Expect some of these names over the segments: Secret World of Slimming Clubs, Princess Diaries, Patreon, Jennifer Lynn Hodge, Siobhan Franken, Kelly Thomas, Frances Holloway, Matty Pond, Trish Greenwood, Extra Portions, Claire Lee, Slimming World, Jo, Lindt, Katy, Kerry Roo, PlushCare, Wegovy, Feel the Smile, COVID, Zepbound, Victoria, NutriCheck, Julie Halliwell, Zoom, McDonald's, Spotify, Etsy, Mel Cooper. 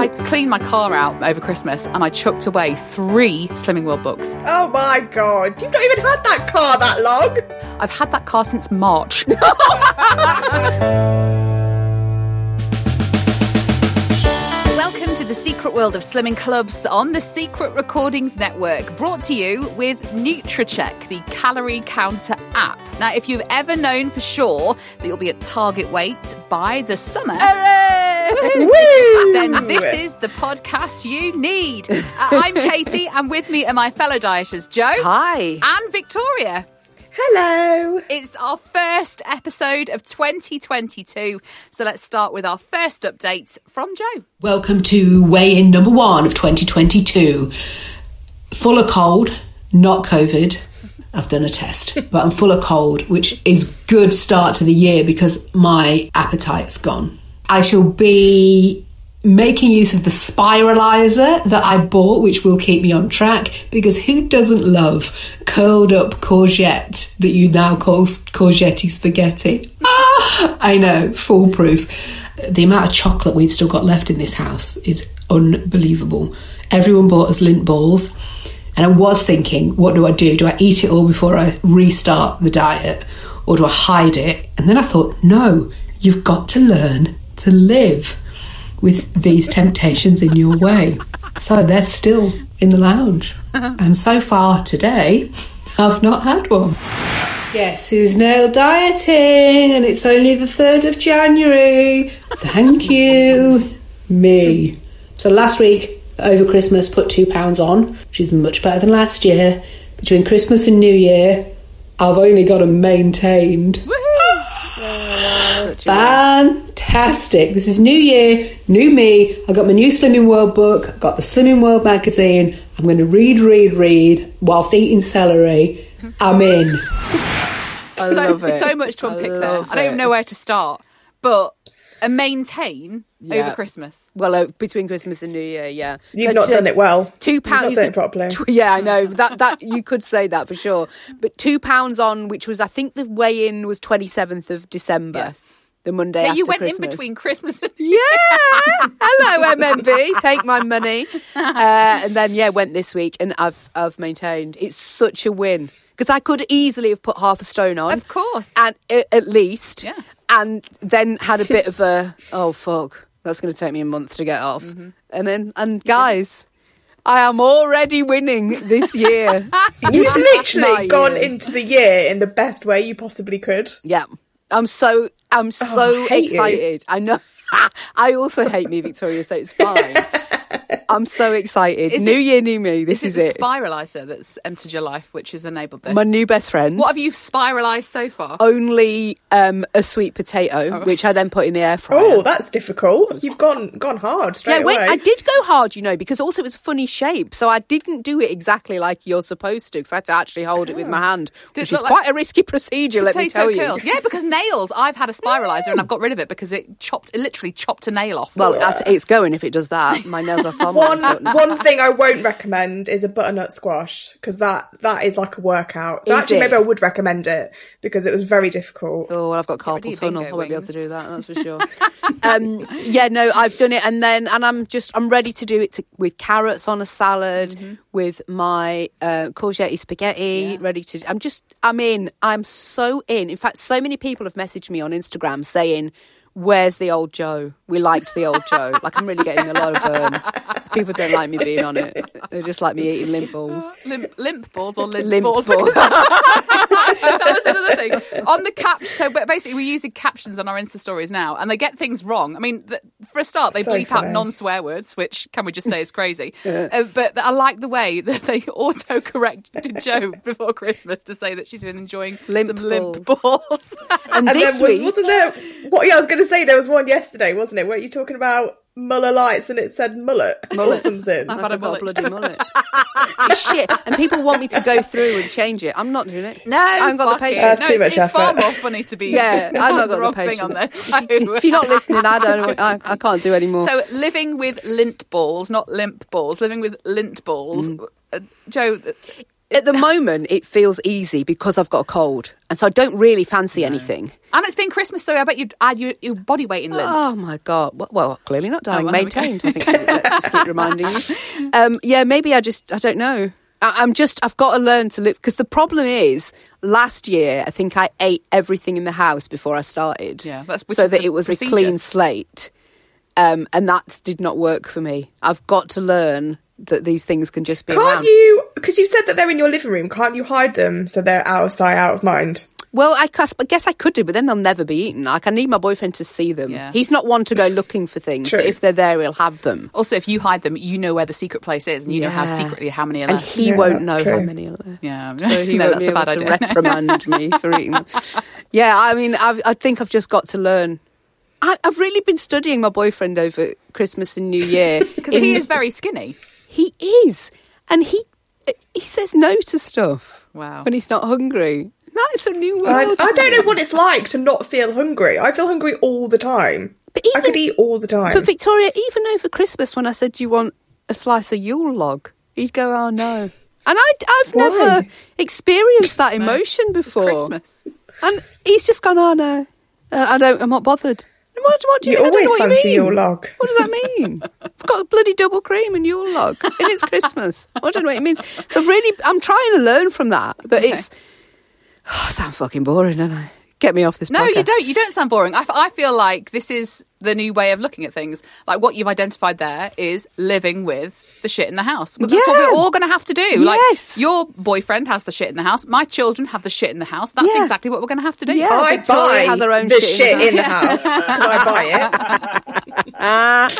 I cleaned my car out over Christmas and I chucked away 3 Slimming World books. Oh my God, you've not even had that car that long. I've had that car since March. Welcome to the Secret World of Slimming Clubs on the Secret Recordings Network, brought to you with NutriCheck, the calorie counter app. Now, if you've ever known for sure that you'll be at target weight by the summer... Hooray! Then this is the podcast you need. I'm Katy, and with me are my fellow dieters, Jo. Hi. And Victoria. Hello. It's our first episode of 2022. So let's start with our first update from Jo. Welcome to weigh-in number 1 of 2022. Full of cold, not COVID. I've done a test, but I'm full of cold, which is good start to the year because my appetite's gone. I shall be making use of the spiralizer that I bought, which will keep me on track, because who doesn't love curled up courgette that you now call courgette spaghetti? I know, foolproof. The amount of chocolate we've still got left in this house is unbelievable. Everyone bought us Lindt balls, and I was thinking, what do I do? Do I eat it all before I restart the diet, or do I hide it? And then I thought, no, you've got to learn to live with these temptations in your way. So they're still in the lounge. And so far today, I've not had one. Guess who's now dieting? And it's only the 3rd of January. Thank you. Me. So last week, over Christmas, put 2 pounds on, which is much better than last year. Between Christmas and New Year, I've only got them maintained. Fantastic. This is new year, new me. I got my new Slimming World book, I got the Slimming World magazine. I'm going to read whilst eating celery. I'm in. I love it. So much to unpick there. I don't even know where to start. But a maintain over Christmas. Well, between Christmas and New Year, yeah. You've not done it well. 2 pounds. You've not done it properly. Yeah, I know. That you could say that for sure. But 2 pounds on, which was, I think the weigh-in was 27th of December. Yes. The Monday after Christmas. You went in between Christmas and New Year. Yeah. Hello, MMB. Take my money. And then, went this week and I've maintained. It's such a win. Because I could easily have put half a stone on. Of course. And at least. Yeah. And then had a bit of a, oh, fuck, that's going to take me a month to get off. Mm-hmm. And guys, I am already winning this year. You've literally gone into the year in the best way you possibly could. Yeah. I'm so excited. You. I know. I also hate me, Victoria, so it's fine. I'm so excited. New year, new me. This is it. The spiralizer that's entered your life, which has enabled this? My new best friend. What have you spiralized so far? Only a sweet potato, which I then put in the air fryer. Oh, that's difficult. You've gone hard straight away. I did go hard, because also it was a funny shape. So I didn't do it exactly like you're supposed to, because I had to actually hold it with my hand, which is quite a risky procedure, let me tell curls. You. Yeah, because nails, I've had a spiralizer and I've got rid of it because it literally chopped a nail off. Well, it's going if it does that. My nails are far more important. One thing I won't recommend is a butternut squash, because that is like a workout. So maybe I would recommend it because it was very difficult. Oh, well, I've got carpal tunnel. I won't be able to do that. That's for sure. I've done it, and I'm ready to do it with carrots on a salad, mm-hmm. with my courgette spaghetti. Yeah. Ready to. I'm in. I'm so in. In fact, so many people have messaged me on Instagram saying, where's the old Joe? We liked the old Joe. Like, I'm really getting a lot of burn. People don't like me being on it. They just like me eating limp balls. Limp balls or limp balls? Balls. That was another thing. On the captions, so basically we're using captions on our Insta stories now, and they get things wrong. I mean, for a start, they bleep out non-swear words, which can we just say is crazy. Yeah. But I like the way that they auto-corrected Jo before Christmas to say that she's been enjoying limp balls. And this week... I was going to say there was one yesterday, wasn't it? Weren't you talking about Muller lights and it said mullet or something? I've had a bloody mullet. It's shit, and people want me to go through and change it. I'm not doing it. No, I haven't got the patience. It's far more funny to be. Yeah, I've not got the patience on there. If you're not listening, I don't know. I can't do anymore. So living with Lindt balls, not limp balls. Living with Lindt balls, Jo. At the moment, it feels easy because I've got a cold. And so I don't really fancy anything. And it's been Christmas, so I bet you'd add your body weight in Lindt. Oh, my God. Well, clearly not, darling. Maintained, I think. Let's just keep reminding you. Maybe I don't know. I've got to learn to live. Because the problem is, last year, I think I ate everything in the house before I started. Yeah. It was a clean slate. And that did not work for me. I've got to learn that these things can just be around. Because you said that they're in your living room, can't you hide them so they're out of sight, out of mind? Well, I guess I could do, but then they'll never be eaten. Like, I need my boyfriend to see them. Yeah. He's not one to go looking for things, but if they're there, he'll have them. Also, if you hide them, you know where the secret place is, and you know how secretly how many are there. And he won't know how many are there. Yeah, so he won't be able to reprimand me for eating them. Yeah, I mean, I think I've just got to learn. I've really been studying my boyfriend over Christmas and New Year. Because he is very skinny. He is. And he says no to stuff. Wow. When he's not hungry. That is a new world. I don't know what it's like to not feel hungry. I feel hungry all the time. I could eat all the time. But Victoria, even over Christmas when I said, do you want a slice of Yule log? He'd go, oh no. And I've never experienced that emotion before. It's Christmas. And he's just gone, oh no. I'm not bothered. What do you always fancy Yule log? What does that mean? I've got a bloody double cream and Yule log, and it's Christmas. I don't know what it means. So really, I'm trying to learn from that, but it's. Oh, I sound fucking boring, don't I? Get me off this. No, podcast. You don't. You don't sound boring. I feel like this is the new way of looking at things. Like what you've identified there is living with the shit in the house. Well, that's what we're all going to have to do. Yes. Like your boyfriend has the shit in the house. My children have the shit in the house. That's exactly what we're going to have to do. Yeah. I Victoria buy has her own the shit in the house. I buy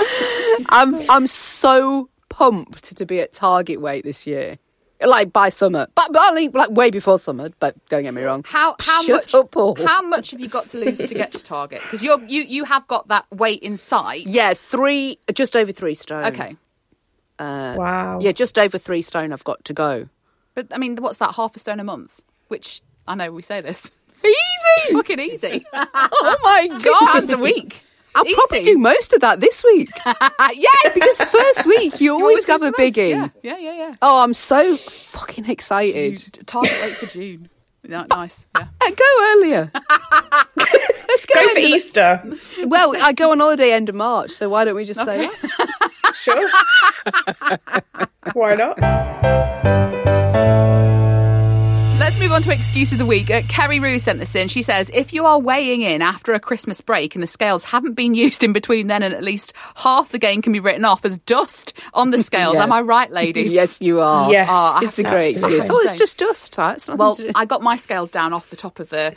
it. I'm so pumped to be at Target weight this year. Like by summer, but only like way before summer. But don't get me wrong. How much have you got to lose to get to Target? Because you have got that weight in sight. Yeah, just over 3 stone. Okay. Wow. Yeah, just over 3 stone. I've got to go. But I mean, what's that? Half a stone a month? Which I know we say this. It's easy, fucking easy. Oh my God, £2 a week. I'll probably do most of that this week. Yes! Because first week, you always have a biggie. Yeah. Oh, I'm so fucking excited. Target weight for June. Nice. Yeah. Go earlier. Let's go for Easter. Well, I go on holiday end of March, so why don't we just say that? Sure. Why not? Let's move on to Excuse of the Week. Kerry Roo sent this in. She says, if you are weighing in after a Christmas break and the scales haven't been used in between then and at least half the gain can be written off as dust on the scales. Am I right, ladies? Yes, you are. Yes. Oh, it's a great excuse. Oh, it's just dust. It's well, I got my scales down off the top of the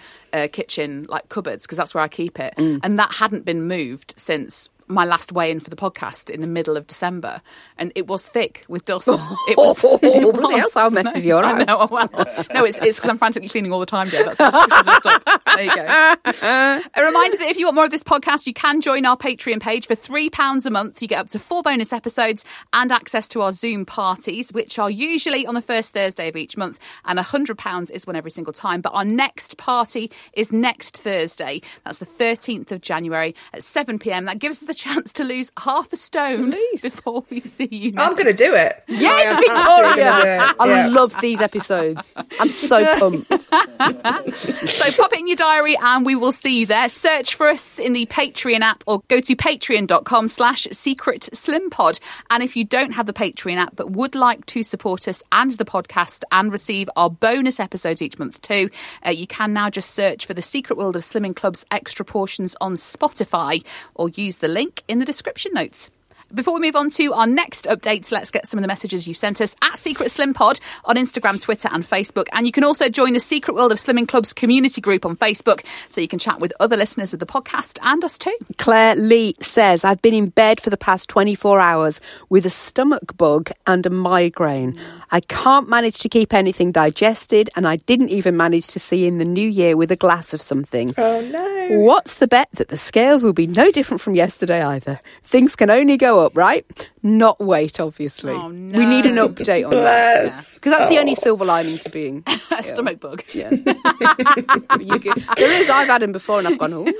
kitchen like cupboards because that's where I keep it. Mm. And that hadn't been moved since my last weigh-in for the podcast in the middle of December, and it was thick with dust. It was bloody hell, how messy is your house? I know, well, no, it's because I'm frantically cleaning all the time, Jo. That's just up. There you go. A reminder that if you want more of this podcast, you can join our Patreon page. For £3 a month, you get up to 4 bonus episodes and access to our Zoom parties, which are usually on the first Thursday of each month, and £100 is one every single time. But our next party is next Thursday. That's the 13th of January at 7 p.m. That gives us the chance to lose half a stone before we see you next. I'm going to do it. Yes, Victoria. I love these episodes. I'm so pumped. So pop it in your diary and we will see you there. Search for us in the Patreon app or go to patreon.com/secretslimpod. And if you don't have the Patreon app but would like to support us and the podcast and receive our bonus episodes each month too, you can now just search for the Secret World of Slimming Clubs Extra Portions on Spotify or use the link in the description notes. Before we move on to our next updates, let's get some of the messages you sent us at Secret Slim Pod on Instagram, Twitter and Facebook. And you can also join the Secret World of Slimming Clubs community group on Facebook so you can chat with other listeners of the podcast and us too. Claire Lee says, I've been in bed for the past 24 hours with a stomach bug and a migraine. I can't manage to keep anything digested and I didn't even manage to see in the new year with a glass of something. Oh no. What's the bet that the scales will be no different from yesterday either? Things can only go up, right? Not weight, obviously. Oh, no. We need an update on that. Because that's the only silver lining to being a stomach bug. Yeah. There is, I've had them before and I've gone,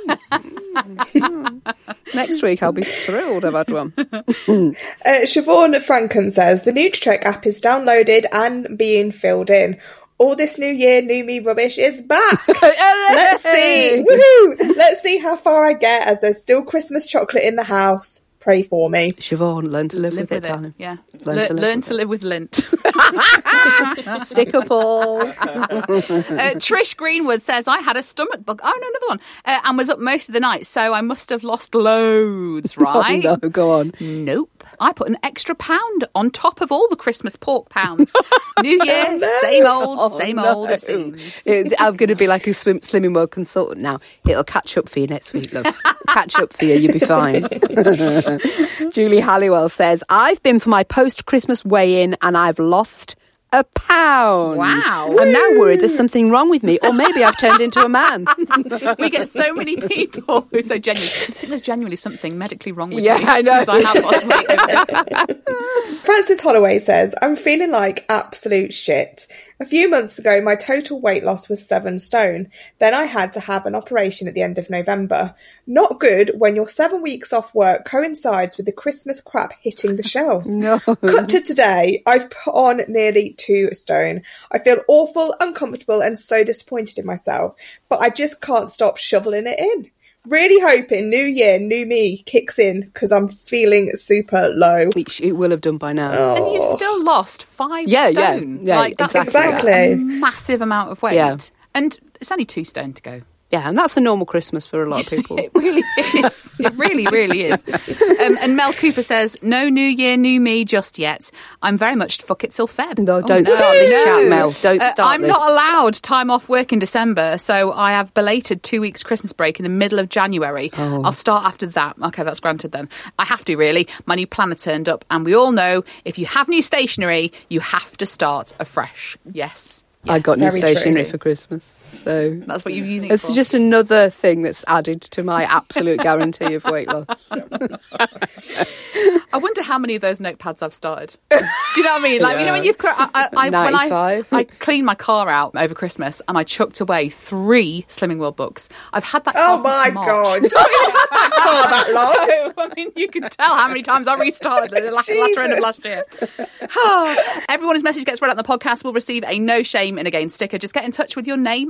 next week I'll be thrilled I've had one. Siobhan Franken says, the NutriCheck app is downloaded and being filled in. All this new year, new me rubbish is back. Let's see. Woohoo! Let's see how far I get as there's still Christmas chocolate in the house. Pray for me. Siobhan, learn to live with it, darling. Yeah. Learn to live with Lindt. Stick up all. Trish Greenwood says, I had a stomach bug. Oh, no, another one. And was up most of the night, so I must have lost loads, right? Oh, no, go on. Nope. I put an extra £1 on top of all the Christmas pork pounds. New Year, same old, it seems. I'm going to be like a Slimming World consultant now. It'll catch up for you next week, love. Catch up for you, you'll be fine. Julie Halliwell says, I've been for my post-Christmas weigh-in and I've lost a £1. Wow. Woo. I'm now worried there's something wrong with me, or maybe I've turned into a man. We get so many people who say genuinely, I think there's genuinely something medically wrong with me. Yeah, I know. I have lost weight. Frances Holloway says, I'm feeling like absolute shit. A few months ago, my total weight loss was 7 stone. Then I had to have an operation at the end of November. Not good when your 7 weeks off work coincides with the Christmas crap hitting the shelves. No. Cut to today, I've put on nearly 2 stone. I feel awful, uncomfortable and so disappointed in myself, but I just can't stop shoveling it in. Really hoping new year, new me kicks in because I'm feeling super low. Which it will have done by now. Oh. And you still lost 5 stone. Yeah, like, that's exactly. A massive amount of weight. Yeah. And it's only 2 stone to go. Yeah, and that's a normal Christmas for a lot of people. It really is. It really, really is. And Mel Cooper says, no new year, new me just yet. I'm very much fuck it till Feb. No, don't start this chat, Mel. Don't start this. I'm not allowed time off work in December, so I have belated 2 weeks Christmas break in the middle of January. Oh. I'll start after that. Okay, that's granted then. I have to, really. My new planner turned up, and we all know if you have new stationery, you have to start afresh. Yes, I got new stationery for Christmas. So that's what you're using. It's just another thing that's added to my absolute guarantee of weight loss. I wonder how many of those notepads I've started. Do you know what I mean? Like, you know, when you've I cleaned my car out over Christmas and I chucked away 3 Slimming World books. I've had that car since March. Oh my God. You've had that car that long. So, I mean, you can tell how many times I restarted at the latter end of last year. Everyone whose message gets read out on the podcast will receive a no shame and again sticker. Just get in touch with your name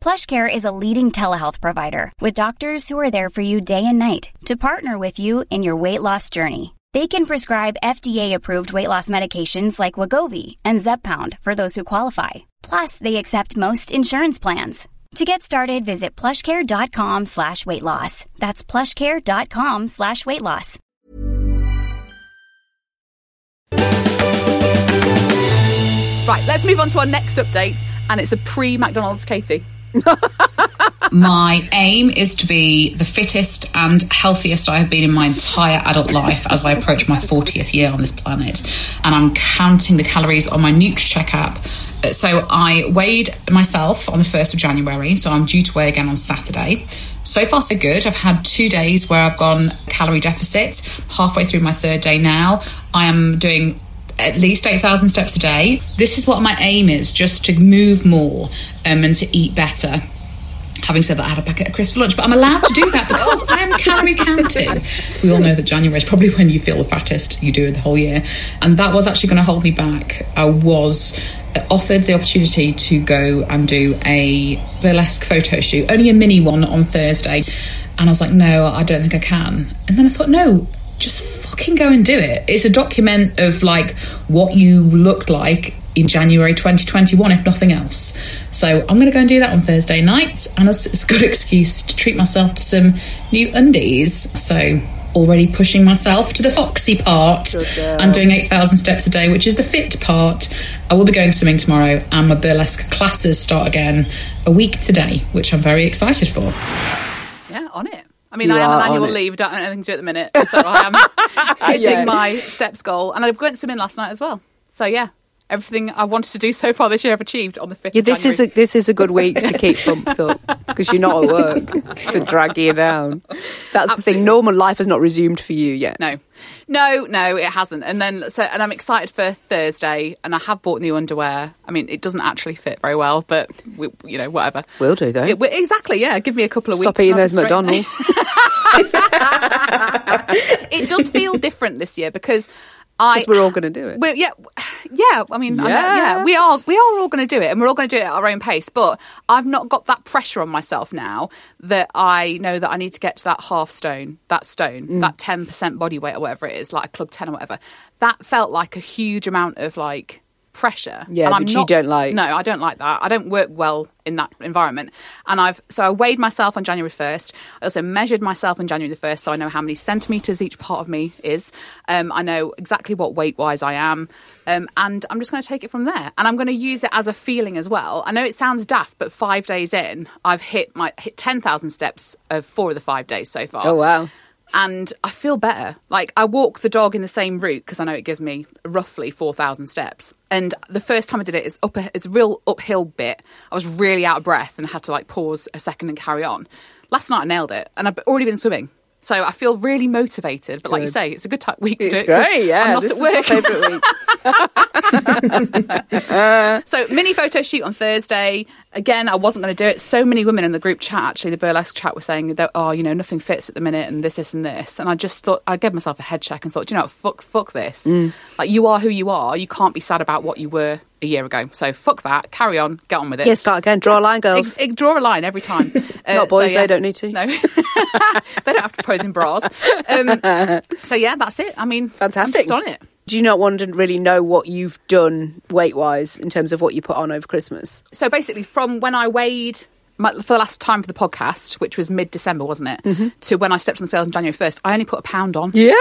PlushCare is a leading telehealth provider with doctors who are there for you day and night to partner with you in your weight loss journey. They can prescribe FDA-approved weight loss medications like Wegovy and Zepbound for those who qualify. Plus, they accept most insurance plans. To get started, visit plushcare.com/weightloss. That's plushcare.com/weightloss. Right, let's move on to our next update, and it's a pre-McDonald's Katy. My aim is to be the fittest and healthiest I have been in my entire adult life as I approach my 40th year on this planet. And I'm counting the calories on my NutriCheck app. So I weighed myself on the 1st of January, so I'm due to weigh again on Saturday. So far, so good. I've had 2 days where I've gone calorie deficit. Halfway through my third day now, I am doing at least 8,000 steps a day. This is what my aim is, just to move more and to eat better. Having said that, I had a packet of crisps for lunch, but I'm allowed to do that because I'm calorie counting. We all know that January is probably when you feel the fattest you do in the whole year. And that was actually going to hold me back. I was offered the opportunity to go and do a burlesque photo shoot, only a mini one on Thursday. And I was like, no, I don't think I can. And then I thought, no, just fucking go and do it. It's a document of like what you looked like in January 2021, if nothing else. So I'm going to go and do that on Thursday night, and it's a good excuse to treat myself to some new undies. So already pushing myself to the foxy part. I'm doing 8,000 steps a day, which is the fit part. I will be going swimming tomorrow, and my burlesque classes start again a week today, which I'm very excited for. Yeah, on it. I mean, I am on annual leave, don't have anything to do at the minute, so I am hitting my steps goal. And I went swimming last night as well. So yeah. Everything I wanted to do so far this year I've achieved on the 5th of January. This is a good week to keep pumped up because you're not at work to drag you down. That's Absolutely. The thing. Normal life has not resumed for you yet. No, it hasn't. And I'm excited for Thursday, and I have bought new underwear. I mean, it doesn't actually fit very well, but we, you know, whatever. We'll do though. Exactly. Yeah, give me a couple of weeks. Stop eating those McDonald's. It does feel different this year because we're all going to do it. We are all going to do it, and we're all going to do it at our own pace. But I've not got that pressure on myself now that I know that I need to get to that half stone, that 10% body weight or whatever it is, like Club 10 or whatever. That felt like a huge amount of like pressure. Yeah, and you don't like. No, I don't like that. I don't work well in that environment. And I weighed myself on January 1st. I also measured myself on January the 1st, so I know how many centimetres each part of me is. I know exactly what weight-wise I am. And I'm just going to take it from there. And I'm going to use it as a feeling as well. I know it sounds daft, but 5 days in, I've hit 10,000 steps of 4 of the 5 days so far. Oh, wow. And I feel better. Like, I walk the dog in the same route because I know it gives me roughly 4,000 steps. And the first time I did it, it's a real uphill bit. I was really out of breath and had to, like, pause a second and carry on. Last night I nailed it, and I've already been swimming. So I feel really motivated. But like you say, it's a good week to do it. It's great, yeah. I'm not at work. This is my favourite week. So mini photo shoot on Thursday. Again, I wasn't going to do it. So many women in the group chat, actually, the burlesque chat, were saying that, nothing fits at the minute and this, and this. And I just thought, I gave myself a head check and thought, do you know what, fuck this. Like, you are who you are. You can't be sad about what you were a year ago. So fuck that. Carry on. Get on with it. Yeah, start again. Draw a line, girls. Draw a line every time. Not boys, they don't need to. No. They don't have to pose in bras. That's it. I mean, fantastic. I'm just on it. Do you not want to really know what you've done weight-wise in terms of what you put on over Christmas? So basically, from when I weighed for the last time for the podcast, which was mid-December, wasn't it, to when I stepped on the scales on January 1st, I only put a pound on. Yes!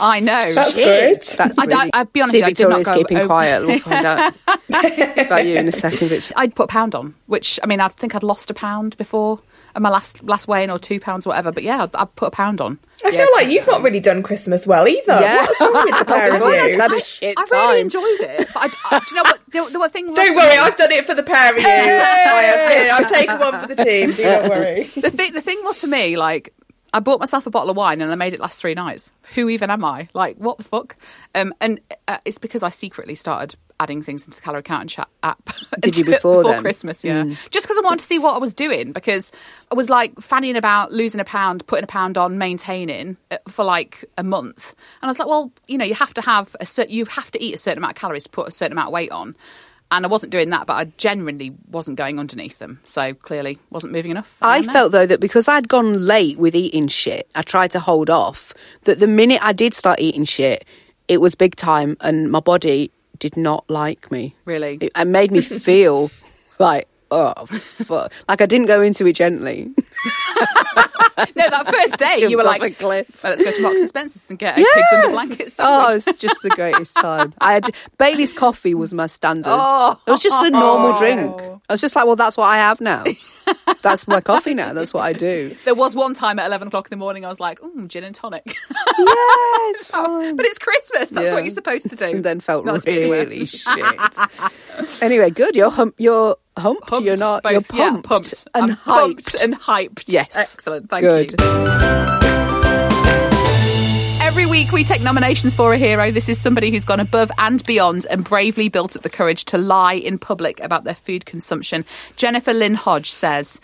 I know. That's great. That's really... I'll be honest, Victoria's keeping quiet. We'll find out about you in a second. Victoria. I'd put a pound on, which, I mean, I think I'd lost a pound before my last weigh-in, or 2 pounds, whatever. But yeah, I'd put a pound on. I feel like you've not really done Christmas well either. Yeah. What's wrong with the pair of you? I really enjoyed it. But do you know what? The thing was, don't worry, I've done it for the pair of you. I've taken one for the team. Do not worry. The thing was for me, like, I bought myself a bottle of wine and I made it last 3 nights. Who even am I? Like, what the fuck? And it's because I secretly started adding things into the calorie counting app. Did you before Christmas? Yeah, just because I wanted to see what I was doing, because I was like fannying about losing a pound, putting a pound on, maintaining for like a month, and I was like, well, you have to eat a certain amount of calories to put a certain amount of weight on. And I wasn't doing that, but I genuinely wasn't going underneath them. So clearly wasn't moving enough. I felt, though, that because I'd gone late with eating shit, I tried to hold off, that the minute I did start eating shit, it was big time and my body did not like me. Really? It made me feel like, oh, fuck. Like I didn't go into it gently. No, that first day you were like, well, let's go to Marks and Spencer's and get a pigs in the blankets sandwich. Oh, it's just the greatest time. I had Bailey's coffee was my standard. Oh, it was just a normal drink. I was just like, well, that's what I have now. That's my coffee now. That's what I do. There was one time at 11 o'clock in the morning I was like, gin and tonic. Yes, yeah, but it's Christmas. That's what you're supposed to do. And then felt that's really shit. Anyway, good. You're humped. You're not. Both, you're pumped, pumped. And pumped and hyped. Yes, excellent. Thank you. Every week we take nominations for a hero. This is somebody who's gone above and beyond and bravely built up the courage to lie in public about their food consumption. Jennifer Lynn Hodge says,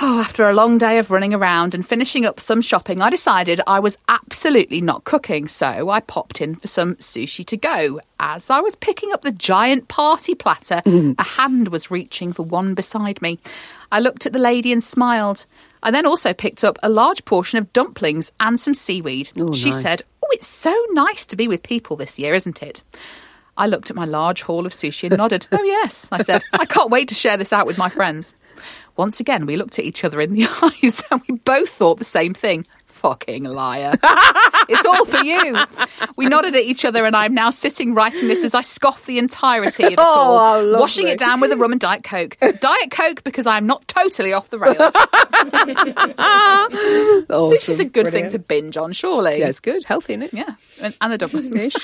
after a long day of running around and finishing up some shopping, I decided I was absolutely not cooking, so I popped in for some sushi to go. As I was picking up the giant party platter, a hand was reaching for one beside me. I looked at the lady and smiled. I then also picked up a large portion of dumplings and some seaweed. Ooh, she said, it's so nice to be with people this year, isn't it? I looked at my large haul of sushi and nodded. Oh, yes, I said, I can't wait to share this out with my friends. Once again, we looked at each other in the eyes and we both thought the same thing. Fucking liar. It's all for you. We nodded at each other and I'm now sitting writing this as I scoff the entirety of it all, washing it down with a rum and Diet Coke. Diet Coke because I'm not totally off the rails. Awesome. Sushi's a good thing to binge on, surely. Yeah, it's good. Healthy, isn't it? Yeah. And the dumplings.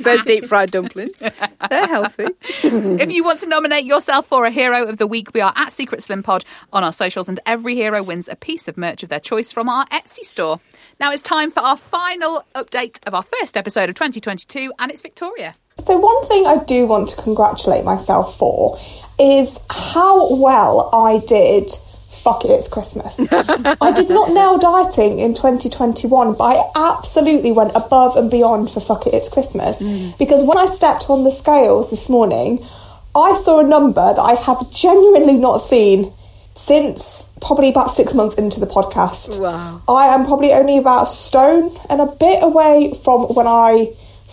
Those deep fried dumplings. They're healthy. If you want to nominate yourself for a hero of the week, we are at Secret Slim Pod on our socials, and every hero wins a piece of merch of their choice from our Etsy store. Now it's time for our final update of our first episode of 2022, and it's Victoria. So one thing I do want to congratulate myself for is how well I did fuck it, it's Christmas. I did not nail dieting in 2021, but I absolutely went above and beyond for fuck it, it's Christmas. Because when I stepped on the scales this morning, I saw a number that I have genuinely not seen since probably about 6 months into the podcast. Wow. I am probably only about a stone and a bit away from when I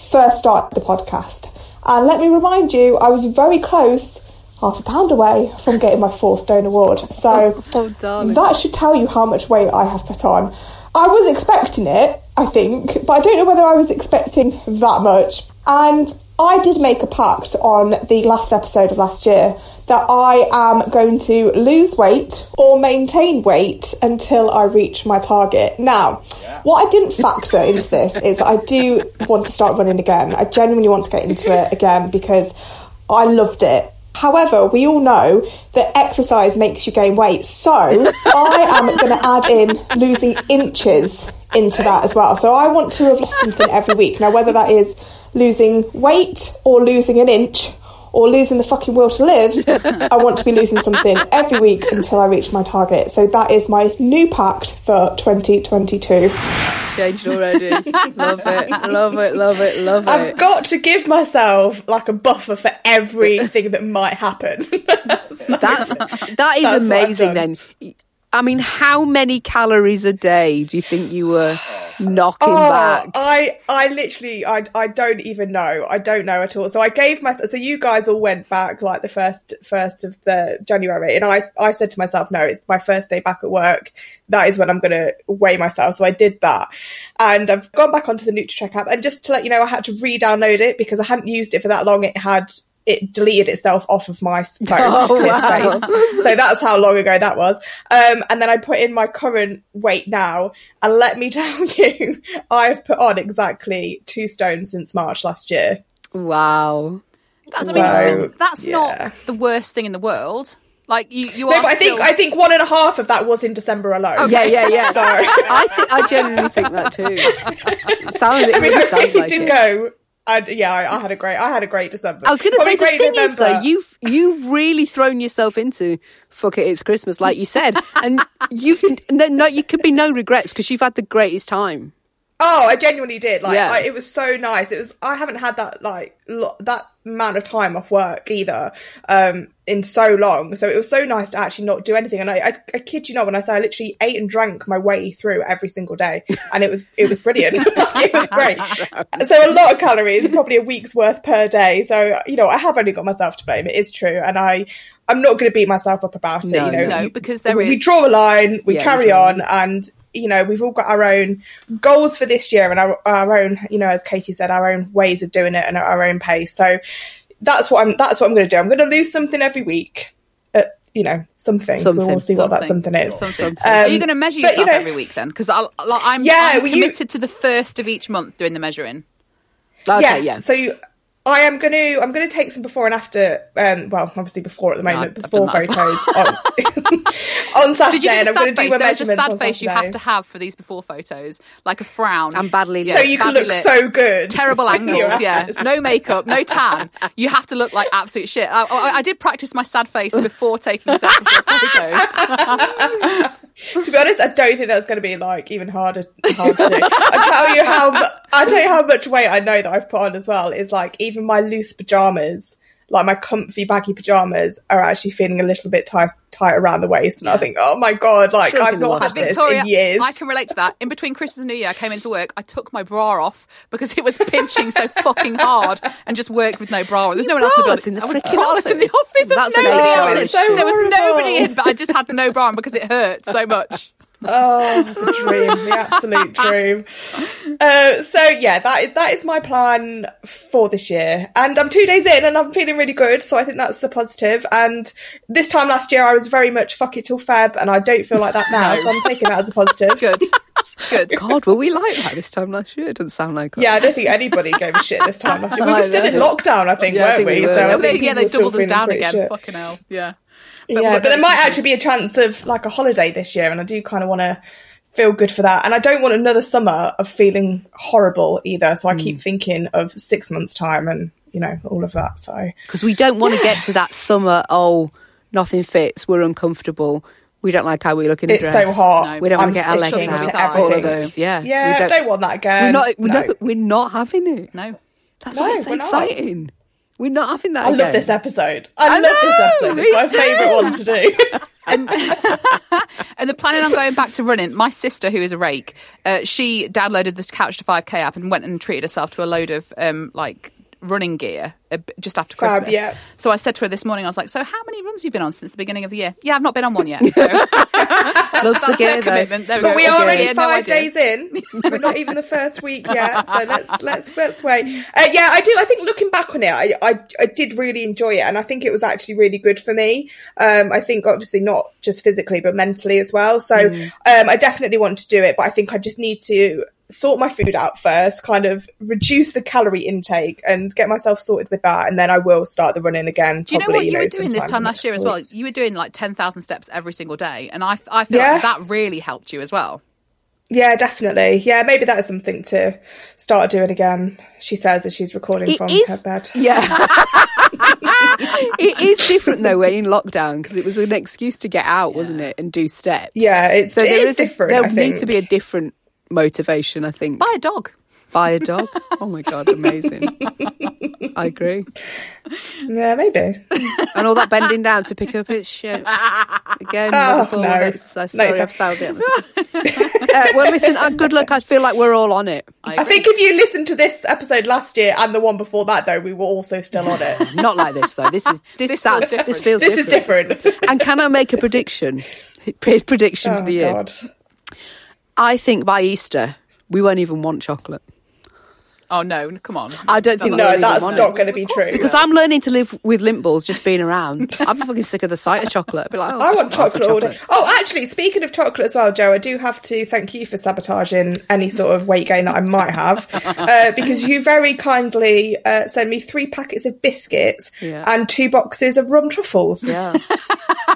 first started the podcast. And let me remind you, I was very close, half a pound away from getting my 4 stone award. So that should tell you how much weight I have put on. I was expecting it, I think, but I don't know whether I was expecting that much. And I did make a pact on the last episode of last year that I am going to lose weight or maintain weight until I reach my target. Now, what I didn't factor into this is that I do want to start running again. I genuinely want to get into it again because I loved it. However, we all know that exercise makes you gain weight. So I am going to add in losing inches into that as well. So I want to have lost something every week. Now, whether that is losing weight or losing an inch or losing the fucking will to live, I want to be losing something every week until I reach my target. So that is my new pact for 2022. Changed already. Love it, love it, love it, love it. I've got to give myself like a buffer for everything that might happen. That's amazing then. I mean, how many calories a day do you think you were knocking back? I literally don't even know. I don't know at all. So I gave myself, so you guys all went back like the first of the January, and I said to myself, no, it's my first day back at work. That is when I'm going to weigh myself. So I did that. And I've gone back onto the NutriCheck app. And just to let you know, I had to re-download it because I hadn't used it for that long. It deleted itself off of my phone. So that's how long ago that was. And then I put in my current weight now. And let me tell you, I've put on exactly 2 stone since March last year. Wow. That's not the worst thing in the world. Like you are. No, but I think 1.5 of that was in December alone. Okay. Yeah. So I genuinely think that too. I had a great December. I was going to say, the thing is, though, you've really thrown yourself into fuck it, it's Christmas, like you said, and you could be no regrets because you've had the greatest time. Oh, I genuinely did. Like, yeah. It was so nice. It was, I haven't had that, like, that amount of time off work either, in so long. So it was so nice to actually not do anything. And I kid you not when I say I literally ate and drank my way through every single day. And it was brilliant. It was great. So a lot of calories, probably a week's worth per day. So, you know, I have only got myself to blame. It is true. And I'm not going to beat myself up about it. Because there is... We draw a line, we carry on and... You know, we've all got our own goals for this year and our own, you know, as Katie said, our own ways of doing it and at our own pace. So that's what I'm going to do. I'm going to lose something every week. Something. We'll see what that something is. Are you going to measure yourself every week then? Because I'm committed to the first of each month doing the measuring. Okay, yes. Yeah. So I'm going to take some before and after. Obviously before at the moment, before photos on Saturday. Did you do the sad face? There's a sad face you have to have for these before photos, like a frown and badly lit, so good, terrible angles, yeah, no makeup, no tan. You have to look like absolute shit. I did practice my sad face before taking some photos. To be honest, I don't think that's going to be like even hard to do. I tell you how much weight I know that I've put on as well is like even my loose pajamas, like my comfy baggy pajamas, are actually feeling a little bit tight around the waist, and I think, oh my god, like I've not had this in years. I can relate to that. In between Christmas and New Year, I came into work. I took my bra off because it was pinching so fucking hard, and just worked with no bra on. There's no one else in the building. I was in the office. There was nobody in, but I just had no bra on because it hurt so much. Oh, that's a dream, the absolute dream. That is my plan for this year, and I'm 2 days in and I'm feeling really good, so I think that's a positive. And this time last year I was very much fuck it till Feb, and I don't feel like that now. So I'm taking that as a positive. Good God, were we like that this time last year? It doesn't sound like it. I don't think anybody gave a shit this time last year. We were still in lockdown, I think, weren't we? They doubled us down again. Shit. Fucking hell, yeah. But there might actually be a chance of like a holiday this year, and I do kind of want to feel good for that. And I don't want another summer of feeling horrible either. So I keep thinking of 6 months' time and, you know, all of that. So because we don't want to get to that summer, oh, nothing fits, we're uncomfortable, we don't like how we look in a dress. It's so hot. No, we don't want to get our legs out. All of those. Yeah. Yeah, we don't want that again. We're not having it. No. That's why it's so exciting. We're not having that. I love this episode. I love this episode. It's my favourite one to do. And the planning on going back to running. My sister, who is a rake, she downloaded the Couch to 5K app and went and treated herself to a load of running gear just after Christmas. So I said to her this morning, I was like, so how many runs have you been on since the beginning of the year? Yeah, I've not been on one yet. So. Loves the gear, though. But we are only 5 days in. We're not even the first week yet, so let's wait. I do. I think looking back on it, I did really enjoy it, and I think it was actually really good for me. I think obviously not just physically, but mentally as well. So I definitely want to do it, but I think I just need to sort my food out first, kind of reduce the calorie intake and get myself sorted with that, and then I will start the running again. Do you know what you were doing this time last year as well? You were doing like 10,000 steps every single day, and I feel like that really helped you as well. Yeah, definitely. Yeah, maybe that is something to start doing again, she says as she's recording her bed. Yeah. It is different though when in lockdown, because it was an excuse to get out, wasn't it, and do steps. Yeah, it's different. There needs to be a different motivation, I think. Buy a dog. Oh my god, amazing. I agree. Yeah, maybe. And all that bending down to pick up its shit again. Sorry, I've sold it. Well, listen, good luck. I feel like we're all on it. I think if you listened to this episode last year and the one before that, though, we were also still on it. Not like this though. This feels different. And can I make a prediction for the year? God. I think by Easter, we won't even want chocolate. Oh, no, come on. I don't think we'll that's not going to be true. Because I'm learning to live with lint balls just being around. I'm fucking sick of the sight of chocolate. I'd be like, I want chocolate all day. Oh, actually, speaking of chocolate as well, Jo, I do have to thank you for sabotaging any sort of weight gain that I might have, because you very kindly sent me 3 packets of biscuits and 2 boxes of rum truffles. Yeah.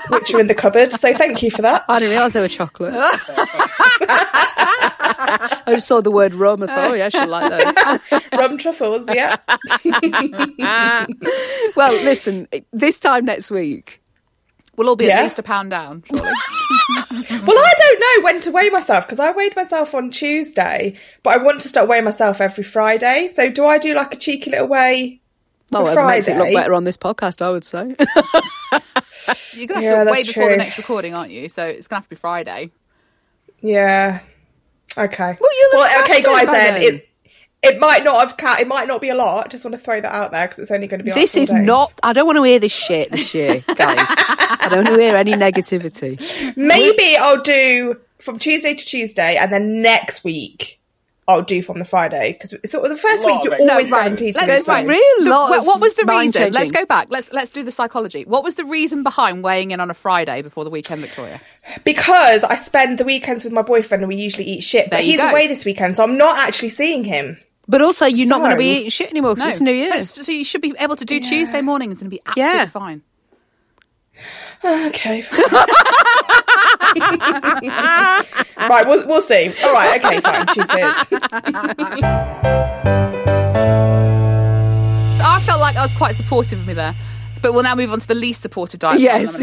Which are in the cupboard, so thank you for that. I didn't realise they were chocolate. I just saw the word rum and thought, oh yeah, she'll like those. Rum truffles, yeah. Well, listen, this time next week, We'll all be at least £1 down, surely. Well, I don't know when to weigh myself because I weighed myself on Tuesday, but I want to start weighing myself every Friday. So do I do like a cheeky little weigh for Friday? Well, it makes it look better on this podcast, I would say. You're going to have to weigh before the next recording, aren't you? So it's going to have to be Friday. Yeah. Okay. Well, okay, guys, then. It might not be a lot. I just want to throw that out there because it's only going to be. This is not. I don't want to hear this shit this year, guys. I don't want to hear any negativity. Maybe I'll do from Tuesday to Tuesday, and then next week I'll do from the Friday because sort of the first week you're always guaranteed to do something. What was the reason? Let's go back. Let's do the psychology. What was the reason behind weighing in on a Friday before the weekend, Victoria? Because I spend the weekends with my boyfriend and we usually eat shit, but he's away this weekend, so I'm not actually seeing him. But also, you're not going to be eating shit anymore because it's New Year. So you should be able to do Tuesday morning. It's going to be absolutely fine. Okay. Fine. Right, we'll see. All right, okay, fine. I felt like I was quite supportive of me there. But we'll now move on to the least supportive diet. Yes.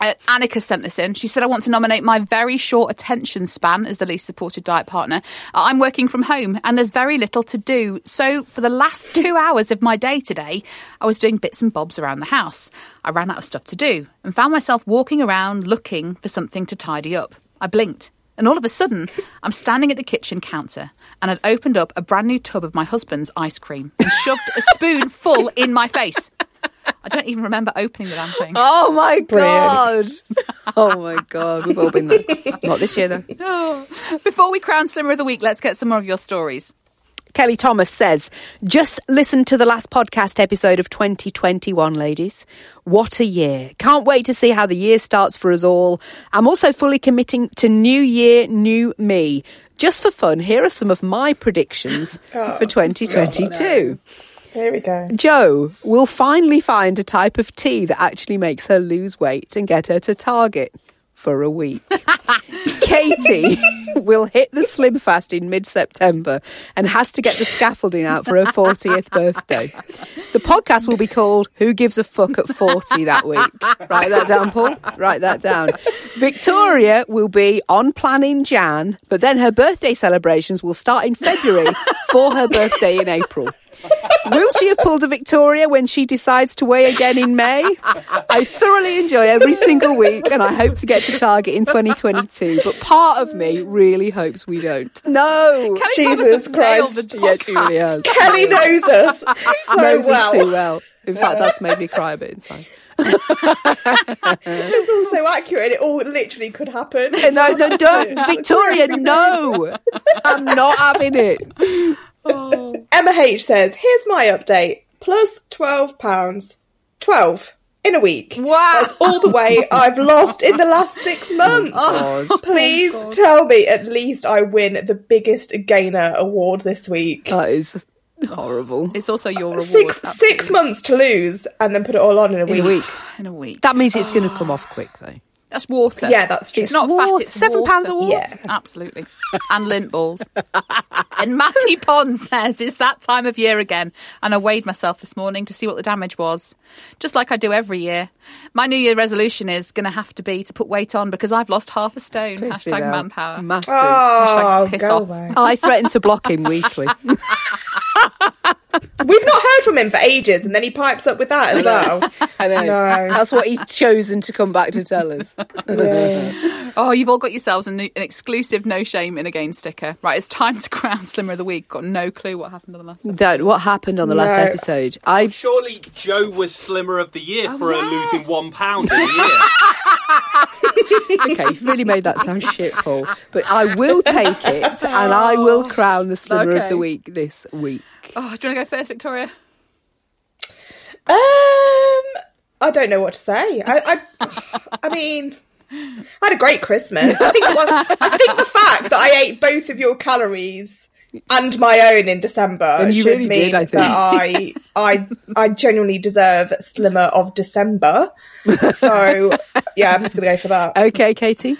Annika sent this in. She said, I want to nominate my very short attention span as the least supportive diet partner. I'm working from home and there's very little to do. So for the last 2 hours of my day today, I was doing bits and bobs around the house. I ran out of stuff to do and found myself walking around looking for something to tidy up. I blinked. And all of a sudden, I'm standing at the kitchen counter and I'd opened up a brand new tub of my husband's ice cream and shoved a spoon full in my face. I don't even remember opening the damn thing. Oh, my God. Oh, my God. We've all been there. Not this year, though. No. Before we crown Slimmer of the Week, let's get some more of your stories. Kelly Thomas says, just listen to the last podcast episode of 2021, ladies. What a year. Can't wait to see how the year starts for us all. I'm also fully committing to New Year, New Me. Just for fun, here are some of my predictions for 2022. God, here we go. Jo will finally find a type of tea that actually makes her lose weight and get her to Target for a week. Katy will hit the slim fast in mid-September and has to get the scaffolding out for her 40th birthday. The podcast will be called Who Gives a Fuck at 40 that week. Write that down, Paul. Write that down. Victoria will be on plan in Jan, but then her birthday celebrations will start in February for her birthday in April. Will she have pulled a Victoria when she decides to weigh again in May? I thoroughly enjoy every single week and I hope to get to Target in 2022, but part of me really hopes we don't. No! Kelly Jesus Christ. Yeah, she really has. Kelly knows us so knows well. Us too well. In fact, that's made me cry a bit inside. It's all so accurate. It all literally could happen. No, don't. Victoria, no! I'm not having it. Oh. Emma H says, here's my update, plus 12 pounds, 12 in a week. Wow. That's all the way I've lost in the last 6 months. Oh, please tell me at least I win the biggest gainer award this week. That is just horrible. It's also your reward. Six months to lose and then put it all on in a week. In a week. That means it's going to come off quick though. That's water. Yeah, that's true. It's not water. Fat, it's £7 of water. Yeah. Absolutely. And lint balls. And Matty Pond says, it's that time of year again. And I weighed myself this morning to see what the damage was. Just like I do every year. My New Year resolution is going to have to be to put weight on because I've lost half a stone. Pissy hashtag manpower. Massive. Oh, hashtag piss off. I threatened to block him weekly. We've not heard from him for ages, and then he pipes up with that as well. I know. No. That's what he's chosen to come back to tell us. Yeah. Oh, you've all got yourselves an exclusive No Shame in a Gain sticker. Right, it's time to crown Slimmer of the Week. Got no clue what happened on the last episode. What happened on the last episode? Well, surely Jo was Slimmer of the Year for her losing £1 in a year. Okay, you've really made that sound shitful. But I will take it, and I will crown the Slimmer of the Week this week. Oh, do you want to go first, Victoria? I don't know what to say. I mean, I had a great Christmas. I think the fact that I ate both of your calories and my own in December, and you really did, I think that I genuinely deserve Slimmer of December. So yeah, I'm just going to go for that. Okay, Katie.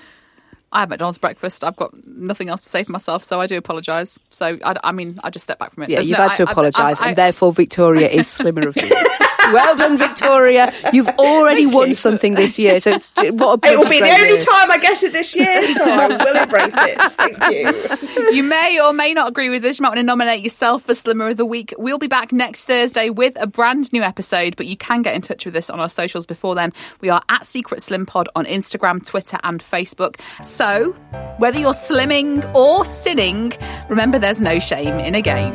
I had McDonald's breakfast. I've got nothing else to say for myself, so I do apologise. So, I mean, I just step back from it. Yeah, you've had to apologise, and therefore Victoria is Slimmer of the Week. Well done, Victoria. You've already won something this year. So it's, what a it will be the only time I get it this year, so I will embrace it. Thank you. You may or may not agree with this. You might want to nominate yourself for Slimmer of the Week. We'll be back next Thursday with a brand new episode, but you can get in touch with us on our socials before then. We are at Secret Slim Pod on Instagram, Twitter and Facebook. So whether you're slimming or sinning, remember there's no shame in a game.